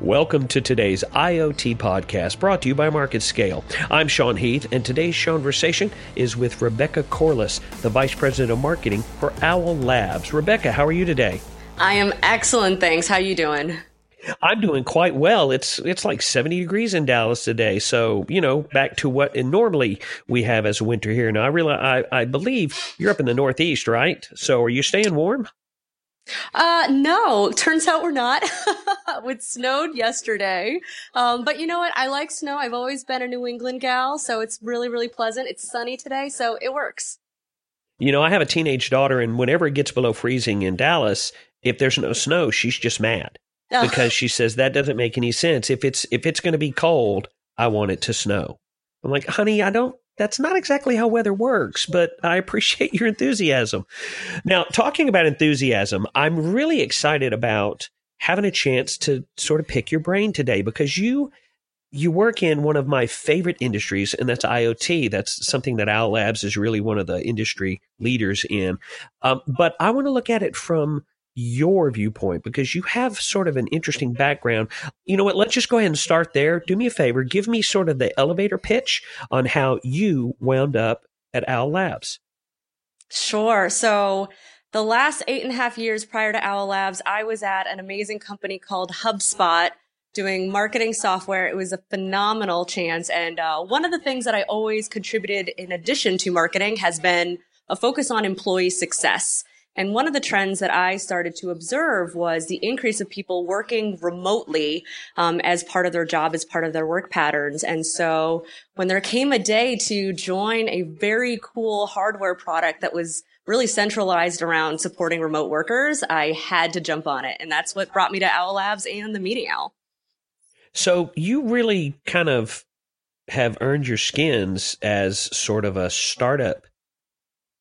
Welcome to today's IoT podcast brought to you by MarketScale. I'm Sean Heath, and today's conversation is with Rebecca Corliss, the Vice President of Marketing for Owl Labs. Rebecca, how are you today? I am excellent, thanks. How are you doing? I'm doing quite well. It's like 70 degrees in Dallas today. So, you know, back to what normally we have as winter here. Now, I believe you're up in the Northeast, right? So are you staying warm? No, turns out we're not. It snowed yesterday. But you know what? I like snow. I've always been a New England gal, so it's really, really pleasant. It's sunny today, so it works. You know, I have a teenage daughter, and whenever it gets below freezing in Dallas, if there's no snow, she's just mad. Because she says, that doesn't make any sense. If it's going to be cold, I want it to snow. I'm like, honey, that's not exactly how weather works, but I appreciate your enthusiasm. Now, talking about enthusiasm, I'm really excited about having a chance to sort of pick your brain today, because you work in one of my favorite industries, and that's IoT. That's something that Owl Labs is really one of the industry leaders in. But I want to look at it from your viewpoint, because you have sort of an interesting background. You know what? Let's just go ahead and start there. Do me a favor. Give me sort of the elevator pitch on how you wound up at Owl Labs. Sure. So the last 8.5 years prior to Owl Labs, I was at an amazing company called HubSpot doing marketing software. It was a phenomenal chance. And one of the things that I always contributed in addition to marketing has been a focus on employee success. And one of the trends that I started to observe was the increase of people working remotely as part of their job, as part of their work patterns. And so when there came a day to join a very cool hardware product that was really centralized around supporting remote workers, I had to jump on it. And that's what brought me to Owl Labs and the Meeting Owl. So you really kind of have earned your skins as sort of a startup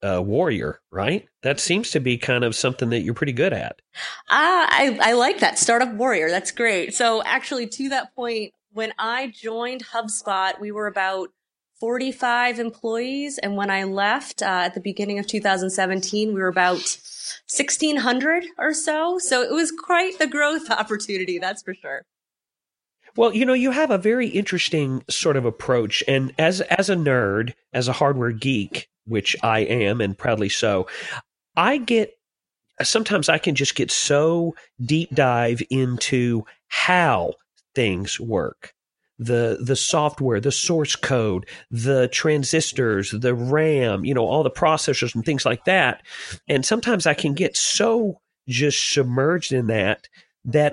warrior, right? That seems to be kind of something that you're pretty good at. I like that. Startup warrior. That's great. So actually, to that point, when I joined HubSpot, we were about 45 employees. And when I left at the beginning of 2017, we were about 1,600 or so. So it was quite the growth opportunity, that's for sure. Well, you know, you have a very interesting sort of approach. And as a nerd, as a hardware geek, which I am, and proudly so, sometimes I can just get so deep dive into how things work. The software, the source code, the transistors, the RAM, you know, all the processors and things like that. And sometimes I can get so just submerged in that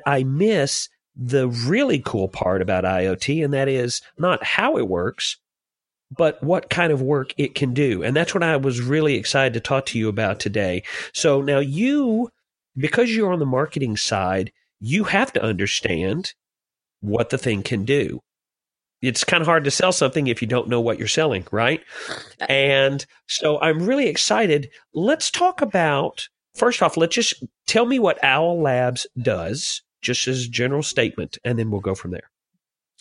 I miss the really cool part about IoT, and that is not how it works, but what kind of work it can do. And that's what I was really excited to talk to you about today. So now because you're on the marketing side, you have to understand what the thing can do. It's kind of hard to sell something if you don't know what you're selling, right? And so I'm really excited. Let's talk about, first off, let's just tell me what Owl Labs does, just as a general statement, and then we'll go from there.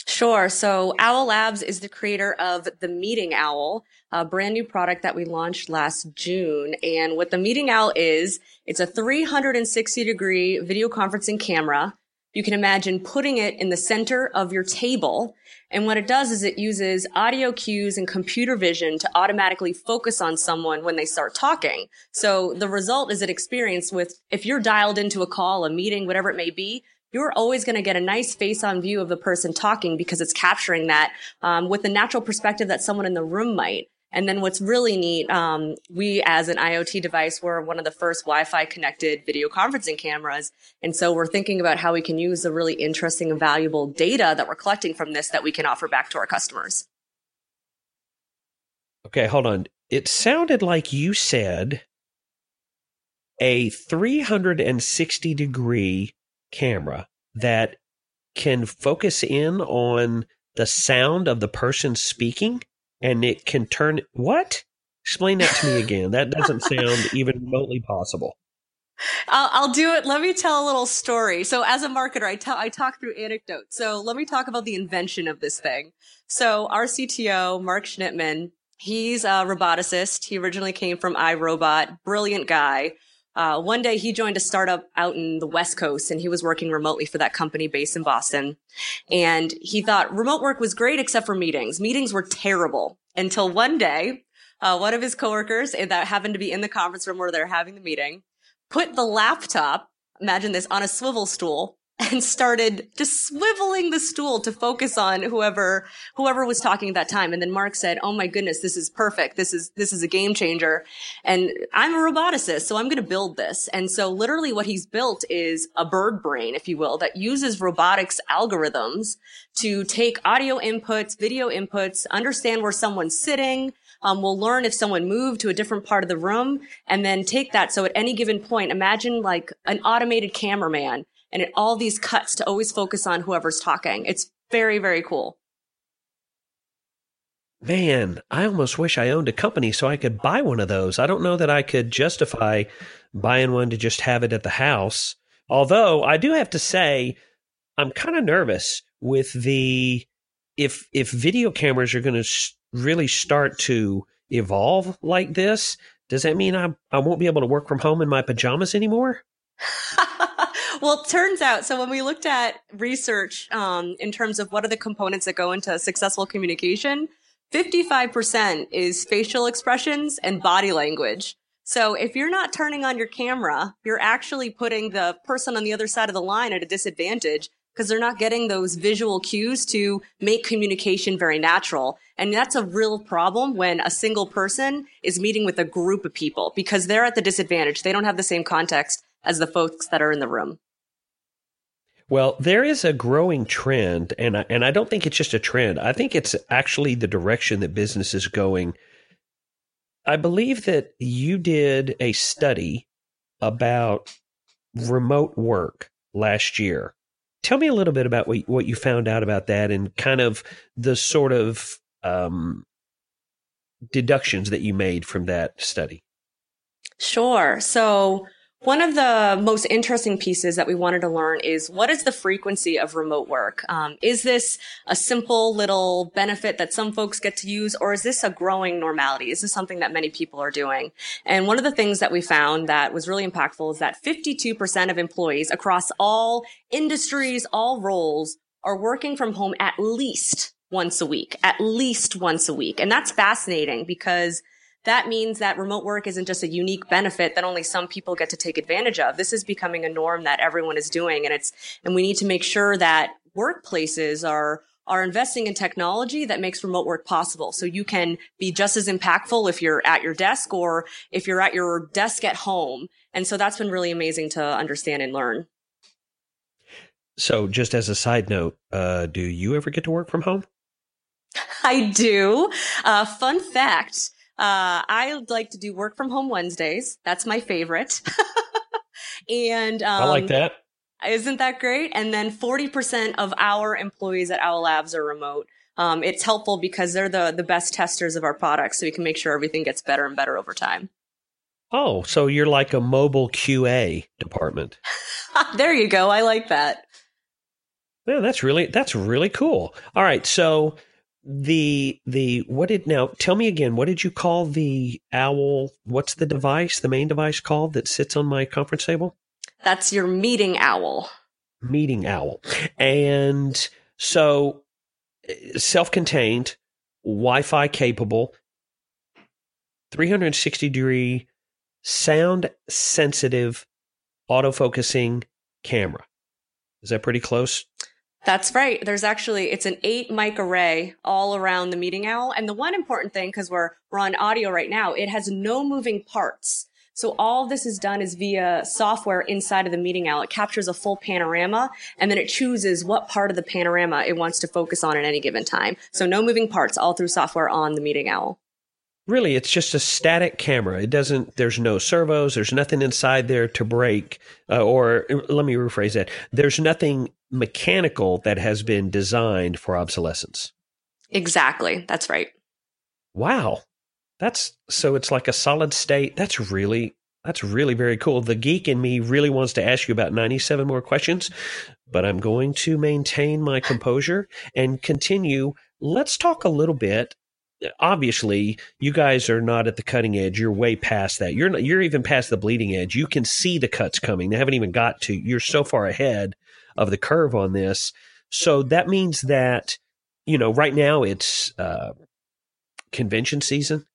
Sure. So Owl Labs is the creator of the Meeting Owl, a brand new product that we launched last June. And what the Meeting Owl is, it's a 360-degree video conferencing camera. You can imagine putting it in the center of your table. And what it does is it uses audio cues and computer vision to automatically focus on someone when they start talking. So the result is an experience with, if you're dialed into a call, a meeting, whatever it may be, you're always going to get a nice face-on view of the person talking, because it's capturing that with the natural perspective that someone in the room might. And then what's really neat, we as an IoT device were one of the first Wi-Fi connected video conferencing cameras. And so we're thinking about how we can use the really interesting and valuable data that we're collecting from this that we can offer back to our customers. Okay, hold on. It sounded like you said a 360-degree camera that can focus in on the sound of the person speaking, and it can turn what? Explain that to me again. That doesn't sound even remotely possible. I'll do it. Let me tell a little story. So as a marketer, I talk through anecdotes. So let me talk about the invention of this thing. So our CTO, Mark Schnittman, he's a roboticist. He originally came from iRobot, brilliant guy. One day he joined a startup out in the West Coast, and he was working remotely for that company based in Boston. And he thought remote work was great except for meetings. Meetings were terrible until one day, one of his coworkers that happened to be in the conference room where they're having the meeting put the laptop, imagine this, on a swivel stool and started just swiveling the stool to focus on whoever was talking at that time. And then Mark said, "Oh my goodness, this is perfect. This is a game changer. And I'm a roboticist, so I'm going to build this." And so literally what he's built is a bird brain, if you will, that uses robotics algorithms to take audio inputs, video inputs, understand where someone's sitting. We'll learn if someone moved to a different part of the room and then take that. So at any given point, imagine like an automated cameraman and it, all these cuts to always focus on whoever's talking. It's very, very cool. Man, I almost wish I owned a company so I could buy one of those. I don't know that I could justify buying one to just have it at the house. Although I do have to say, I'm kind of nervous with the, if video cameras are going to really start to evolve like this, does that mean I won't be able to work from home in my pajamas anymore? Well, it turns out, so when we looked at research in terms of what are the components that go into successful communication, 55% is facial expressions and body language. So if you're not turning on your camera, you're actually putting the person on the other side of the line at a disadvantage because they're not getting those visual cues to make communication very natural. And that's a real problem when a single person is meeting with a group of people because they're at the disadvantage. They don't have the same context as the folks that are in the room. Well, there is a growing trend, and I don't think it's just a trend. I think it's actually the direction that business is going. I believe that you did a study about remote work last year. Tell me a little bit about what you found out about that and kind of the sort of deductions that you made from that study. Sure. So one of the most interesting pieces that we wanted to learn is what is the frequency of remote work? Is this a simple little benefit that some folks get to use, or is this a growing normality? Is this something that many people are doing? And one of the things that we found that was really impactful is that 52% of employees across all industries, all roles, are working from home at least once a week. And that's fascinating because that means that remote work isn't just a unique benefit that only some people get to take advantage of. This is becoming a norm that everyone is doing. And we need to make sure that workplaces are investing in technology that makes remote work possible. So you can be just as impactful if you're at your desk or if you're at your desk at home. And so that's been really amazing to understand and learn. So just as a side note, do you ever get to work from home? I do. Fun fact. I like to do work from home Wednesdays. That's my favorite. And I like that. Isn't that great? And then 40% of our employees at Owl Labs are remote. It's helpful because they're the best testers of our products, so we can make sure everything gets better and better over time. Oh, so you're like a mobile QA department. There you go. I like that. Yeah, that's really cool. All right, so tell me again, what did you call the Owl? What's the device, the main device called that sits on my conference table? That's your Meeting Owl. Meeting Owl. And so self-contained, Wi-Fi capable, 360-degree, sound-sensitive, auto-focusing camera. Is that pretty close? That's right. It's an 8-mic array all around the Meeting Owl. And the one important thing, because we're on audio right now, it has no moving parts. So all this is done is via software inside of the Meeting Owl. It captures a full panorama, and then it chooses what part of the panorama it wants to focus on at any given time. So no moving parts, all through software on the Meeting Owl. Really, it's just a static camera. There's no servos. There's nothing inside there to break. Or let me rephrase that. There's nothing mechanical that has been designed for obsolescence. Exactly. That's right. Wow. So it's like a solid state. That's really very cool. The geek in me really wants to ask you about 97 more questions, but I'm going to maintain my composure and continue. Let's talk a little bit obviously you guys are not at the cutting edge. You're way past that. You're not, you're even past the bleeding edge. You can see the cuts coming. They haven't even got to, you're so far ahead of the curve on this. So that means that, you know, right now it's convention season.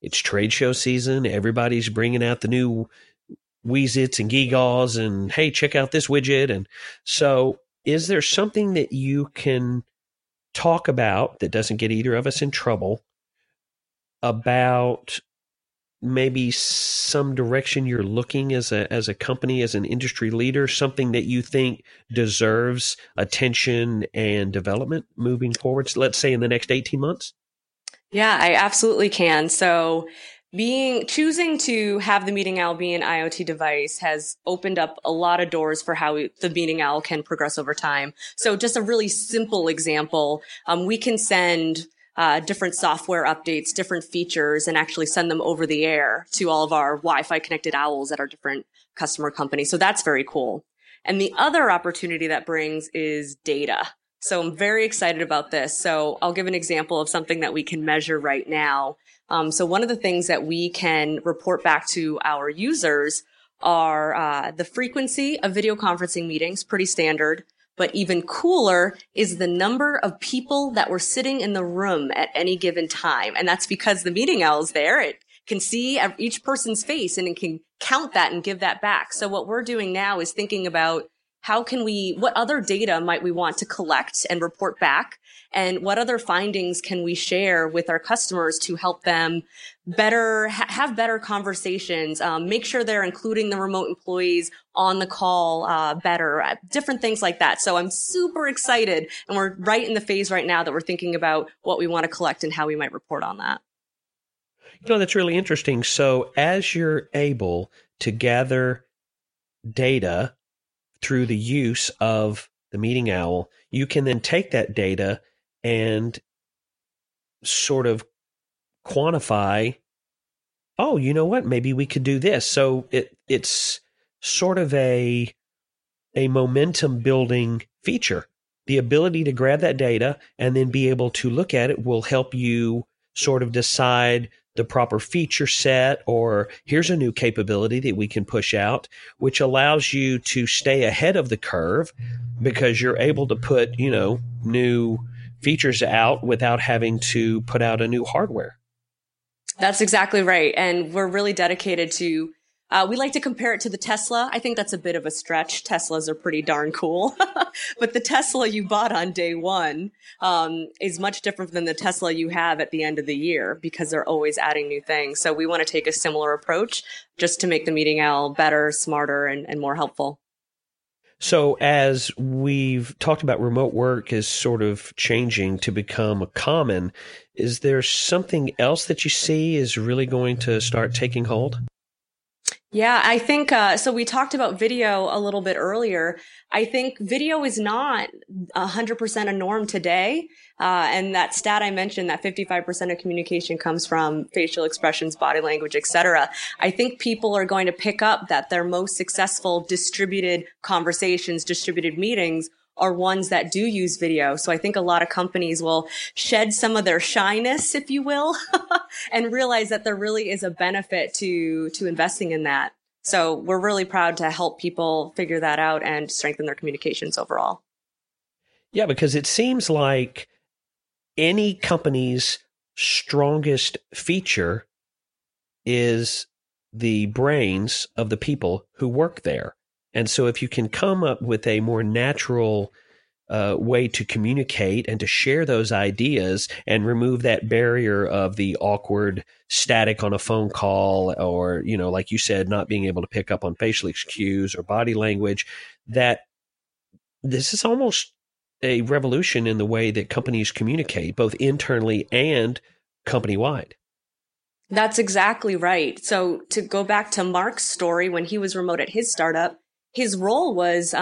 It's trade show season. Everybody's bringing out the new Weezits and Gigaws and, hey, check out this widget. And so is there something that you can talk about that doesn't get either of us in trouble about maybe some direction you're looking as a company, as an industry leader, something that you think deserves attention and development moving forward, let's say in the next 18 months? Yeah, I absolutely can. So choosing to have the Meeting Owl be an IoT device has opened up a lot of doors for how the Meeting Owl can progress over time. So just a really simple example, we can send different software updates, different features, and actually send them over the air to all of our Wi-Fi connected owls at our different customer companies. So that's very cool. And the other opportunity that brings is data. So I'm very excited about this. So I'll give an example of something that we can measure right now. So one of the things that we can report back to our users are the frequency of video conferencing meetings, pretty standard. But even cooler is the number of people that were sitting in the room at any given time. And that's because the Meeting Owl's there. It can see each person's face and it can count that and give that back. So what we're doing now is thinking about what other data might we want to collect and report back? And what other findings can we share with our customers to help them better, have better conversations, make sure they're including the remote employees on the call better, different things like that. So I'm super excited. And we're right in the phase right now that we're thinking about what we want to collect and how we might report on that. You know, that's really interesting. So as you're able to gather data through the use of the Meeting Owl, you can then take that data and sort of quantify, oh, you know what, maybe we could do this. So it's sort of a momentum building feature. The ability to grab that data and then be able to look at it will help you sort of decide the proper feature set, or here's a new capability that we can push out, which allows you to stay ahead of the curve because you're able to put, you know, new features out without having to put out a new hardware. That's exactly right. And we're really dedicated to, we like to compare it to the Tesla. I think that's a bit of a stretch. Teslas are pretty darn cool. But the Tesla you bought on day one is much different than the Tesla you have at the end of the year because they're always adding new things. So we want to take a similar approach just to make the Meeting Owl better, smarter, and more helpful. So as we've talked about, remote work is sort of changing to become common. Is there something else that you see is really going to start taking hold? Yeah, I think, so we talked about video a little bit earlier. I think video is not 100% a norm today. And that stat I mentioned, that 55% of communication comes from facial expressions, body language, et cetera. I think people are going to pick up that their most successful distributed conversations, distributed meetings are ones that do use video. So I think a lot of companies will shed some of their shyness, if you will, and realize that there really is a benefit to investing in that. So we're really proud to help people figure that out and strengthen their communications overall. Yeah, because it seems like any company's strongest feature is the brains of the people who work there. And so if you can come up with a more natural way to communicate and to share those ideas and remove that barrier of the awkward static on a phone call or, you know, like you said, not being able to pick up on facial cues or body language, that this is almost a revolution in the way that companies communicate, both internally and company-wide. That's exactly right. So to go back to Mark's story, when he was remote at his startup, his role was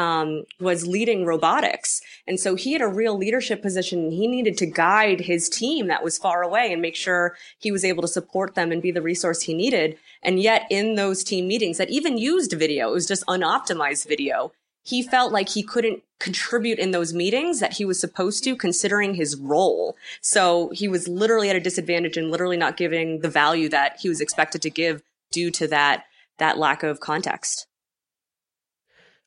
leading robotics. And so he had a real leadership position. He needed to guide his team that was far away and make sure he was able to support them and be the resource he needed. And yet in those team meetings that even used video, it was just unoptimized video, he felt like he couldn't contribute in those meetings that he was supposed to, considering his role. So he was literally at a disadvantage and literally not giving the value that he was expected to give due to that lack of context.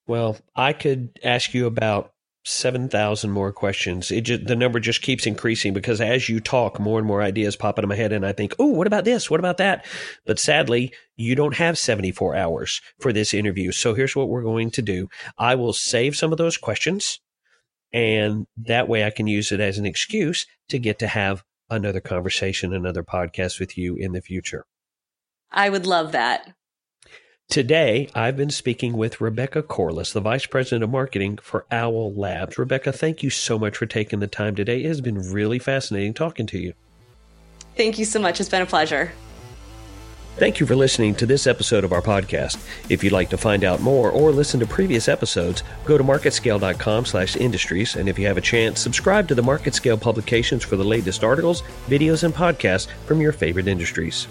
Well, I could ask you about 7,000 more questions. The number just keeps increasing because as you talk, more and more ideas pop into my head and I think, oh, what about this? What about that? But sadly, you don't have 74 hours for this interview. So here's what we're going to do. I will save some of those questions and that way I can use it as an excuse to get to have another conversation, another podcast with you in the future. I would love that. Today, I've been speaking with Rebecca Corliss, the Vice President of Marketing for Owl Labs. Rebecca, thank you so much for taking the time today. It has been really fascinating talking to you. Thank you so much. It's been a pleasure. Thank you for listening to this episode of our podcast. If you'd like to find out more or listen to previous episodes, go to marketscale.com/industries. And if you have a chance, subscribe to the MarketScale publications for the latest articles, videos, and podcasts from your favorite industries.